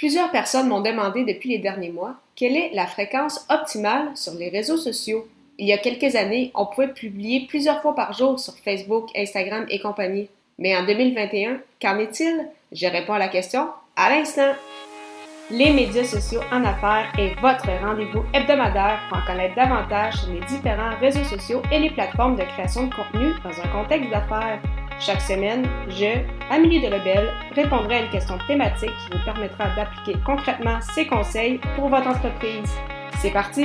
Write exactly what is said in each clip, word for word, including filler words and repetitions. Plusieurs personnes m'ont demandé depuis les derniers mois quelle est la fréquence optimale sur les réseaux sociaux. Il y a quelques années, on pouvait publier plusieurs fois par jour sur Facebook, Instagram et compagnie. Mais en deux mille vingt et un, qu'en est-il? Je réponds à la question à l'instant. Les médias sociaux en affaires est votre rendez-vous hebdomadaire pour en connaître davantage sur les différents réseaux sociaux et les plateformes de création de contenu dans un contexte d'affaires. Chaque semaine, je, Amélie de Rebelle, répondrai à une question thématique qui vous permettra d'appliquer concrètement ces conseils pour votre entreprise. C'est parti!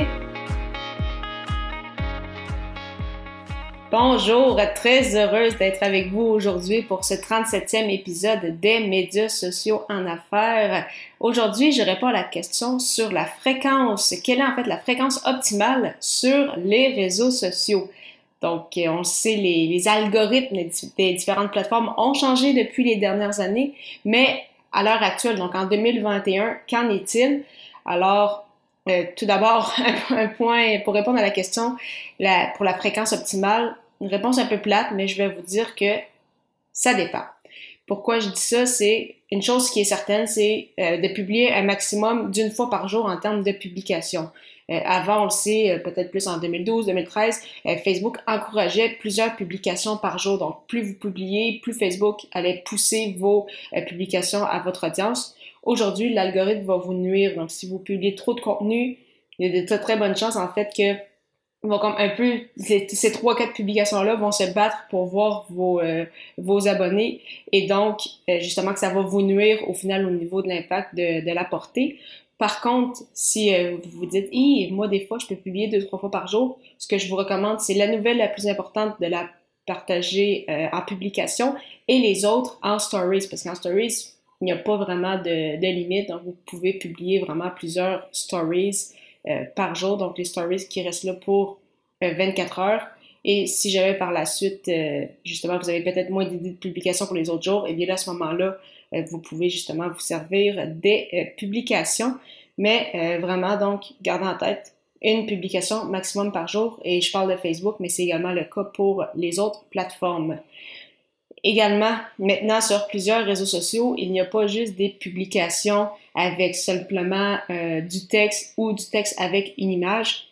Bonjour, très heureuse d'être avec vous aujourd'hui pour ce trente-septième épisode des médias sociaux en affaires. Aujourd'hui, je réponds à la question sur la fréquence. Quelle est en fait la fréquence optimale sur les réseaux sociaux? Donc, on le sait, les, les algorithmes des différentes plateformes ont changé depuis les dernières années, mais à l'heure actuelle, donc en deux mille vingt et un, qu'en est-il? Alors, euh, tout d'abord, un point pour répondre à la question la, pour la fréquence optimale. Une réponse un peu plate, mais je vais vous dire que ça dépend. Pourquoi je dis ça? C'est une chose qui est certaine, c'est euh, de publier un maximum d'une fois par jour en termes de publication. Euh, avant, on le sait, euh, peut-être plus en deux mille douze, deux mille treize, euh, Facebook encourageait plusieurs publications par jour. Donc, plus vous publiez, plus Facebook allait pousser vos euh, publications à votre audience. Aujourd'hui, l'algorithme va vous nuire. Donc, si vous publiez trop de contenu, il y a de très, très bonnes chances, en fait, que vont comme un peu, ces trois, quatre publications-là vont se battre pour voir vos, euh, vos abonnés et donc, euh, justement, que ça va vous nuire au final au niveau de l'impact de, de la portée. Par contre, si euh, vous vous dites « Hi, moi, des fois, je peux publier deux, trois fois par jour », ce que je vous recommande, c'est la nouvelle la plus importante de la partager euh, en publication et les autres en stories, parce qu'en stories, il n'y a pas vraiment de, de limite, donc vous pouvez publier vraiment plusieurs stories Euh, par jour, donc les stories qui restent là pour euh, vingt-quatre heures. Et si jamais par la suite, euh, justement, vous avez peut-être moins d'idées de publication pour les autres jours, et bien là, à ce moment-là, euh, vous pouvez justement vous servir des euh, publications. Mais euh, vraiment, donc, gardez en tête une publication maximum par jour. Et je parle de Facebook, mais c'est également le cas pour les autres plateformes. Également, maintenant, sur plusieurs réseaux sociaux, il n'y a pas juste des publications avec simplement euh, du texte ou du texte avec une image.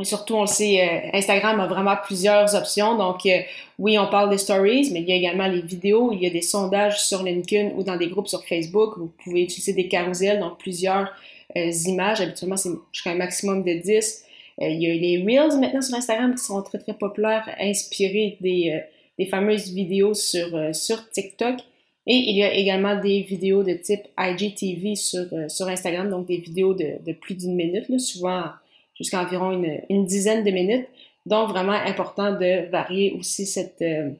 Et surtout, on le sait, euh, Instagram a vraiment plusieurs options. Donc, euh, oui, on parle des stories, mais il y a également les vidéos, il y a des sondages sur LinkedIn ou dans des groupes sur Facebook. Vous pouvez utiliser des carousels, donc plusieurs euh, images. Habituellement, c'est jusqu'à un maximum de dix. Euh, il y a les Reels maintenant sur Instagram qui sont très, très populaires, inspirés des... Euh, des fameuses vidéos sur, euh, sur TikTok. Et il y a également des vidéos de type I G T V sur, euh, sur Instagram, donc des vidéos de, de plus d'une minute, là, souvent jusqu'à environ une, une dizaine de minutes. Donc, vraiment important de varier aussi cette, euh,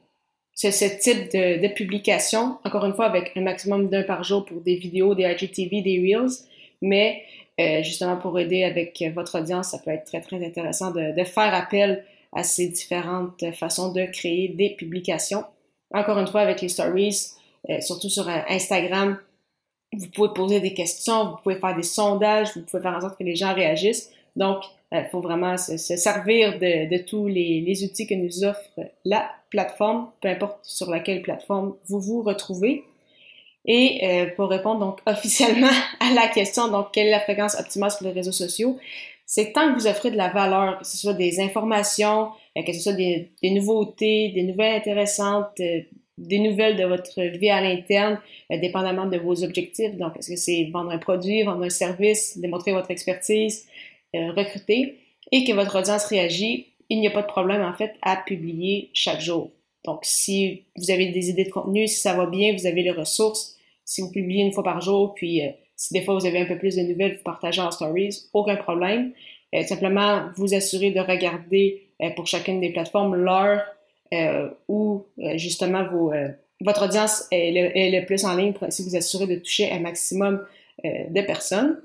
ce, ce type de, de publication, encore une fois, avec un maximum d'un par jour pour des vidéos, des I G T V, des Reels, mais euh, justement pour aider avec votre audience, ça peut être très, très intéressant de, de faire appel à ces différentes façons de créer des publications. Encore une fois, avec les stories, euh, surtout sur Instagram, vous pouvez poser des questions, vous pouvez faire des sondages, vous pouvez faire en sorte que les gens réagissent. Donc, il euh, faut vraiment se, se servir de, de tous les, les outils que nous offre la plateforme, peu importe sur laquelle plateforme vous vous retrouvez. Et euh, pour répondre donc officiellement à la question, donc quelle est la fréquence optimale sur les réseaux sociaux? C'est tant que vous offrez de la valeur, que ce soit des informations, que ce soit des, des nouveautés, des nouvelles intéressantes, des nouvelles de votre vie à l'interne, dépendamment de vos objectifs. Donc, est-ce que c'est vendre un produit, vendre un service, démontrer votre expertise, recruter, et que votre audience réagit, il n'y a pas de problème, en fait, à publier chaque jour. Donc, si vous avez des idées de contenu, si ça va bien, vous avez les ressources, si vous publiez une fois par jour, puis... Si des fois, vous avez un peu plus de nouvelles, vous partagez en stories, aucun problème. Euh, simplement, vous assurez de regarder euh, pour chacune des plateformes l'heure euh, où, euh, justement, vos, euh, votre audience est le, est le plus en ligne pour, si vous assurez de toucher un maximum euh, de personnes.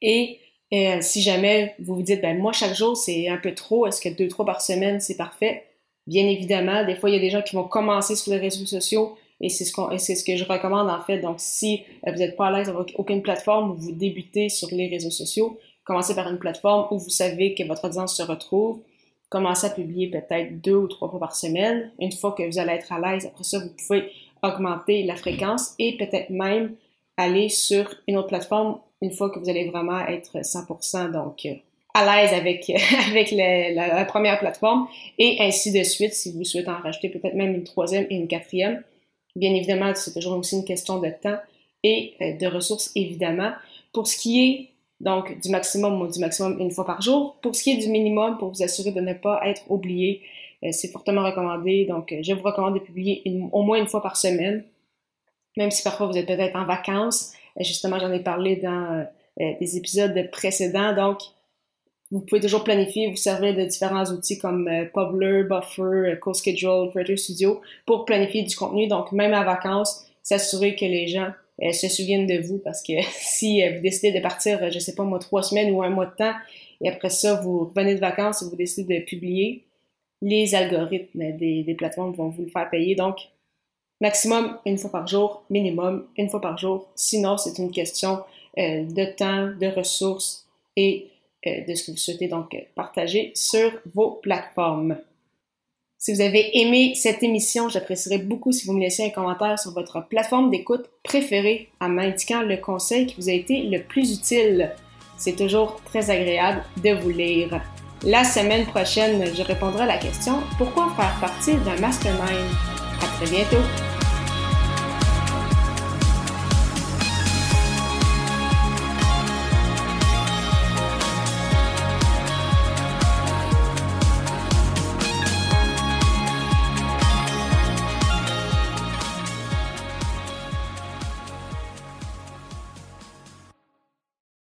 Et euh, si jamais vous vous dites, ben moi, chaque jour, c'est un peu trop, est-ce que deux, trois par semaine, c'est parfait? Bien évidemment, des fois, il y a des gens qui vont commencer sur les réseaux sociaux. Et c'est, ce qu'on, et c'est ce que je recommande en fait. Donc, si vous n'êtes pas à l'aise avec aucune plateforme où vous débutez sur les réseaux sociaux, commencez par une plateforme où vous savez que votre audience se retrouve. Commencez à publier peut-être deux ou trois fois par semaine. Une fois que vous allez être à l'aise, après ça, vous pouvez augmenter la fréquence et peut-être même aller sur une autre plateforme une fois que vous allez vraiment être cent pour cent donc à l'aise avec avec la, la, la première plateforme et ainsi de suite si vous souhaitez en rajouter peut-être même une troisième et une quatrième. Bien évidemment, c'est toujours aussi une question de temps et de ressources, évidemment. Pour ce qui est donc du maximum ou du maximum une fois par jour, pour ce qui est du minimum, pour vous assurer de ne pas être oublié, c'est fortement recommandé. Donc, je vous recommande de publier une, au moins une fois par semaine, même si parfois vous êtes peut-être en vacances. Justement, j'en ai parlé dans des épisodes précédents. Donc, vous pouvez toujours planifier, vous servir de différents outils comme euh, Publer, Buffer, Co-Schedule, Creator Studio pour planifier du contenu. Donc, même à vacances, s'assurer que les gens euh, se souviennent de vous parce que si euh, vous décidez de partir, euh, je sais pas moi, trois semaines ou un mois de temps et après ça, vous revenez de vacances et vous décidez de publier, les algorithmes des, des plateformes vont vous le faire payer. Donc, maximum une fois par jour, minimum une fois par jour. Sinon, c'est une question euh, de temps, de ressources et de ce que vous souhaitez donc partager sur vos plateformes. Si vous avez aimé cette émission, j'apprécierais beaucoup si vous me laissiez un commentaire sur votre plateforme d'écoute préférée en m'indiquant le conseil qui vous a été le plus utile. C'est toujours très agréable de vous lire. La semaine prochaine, je répondrai à la question « Pourquoi faire partie d'un mastermind ?» À très bientôt!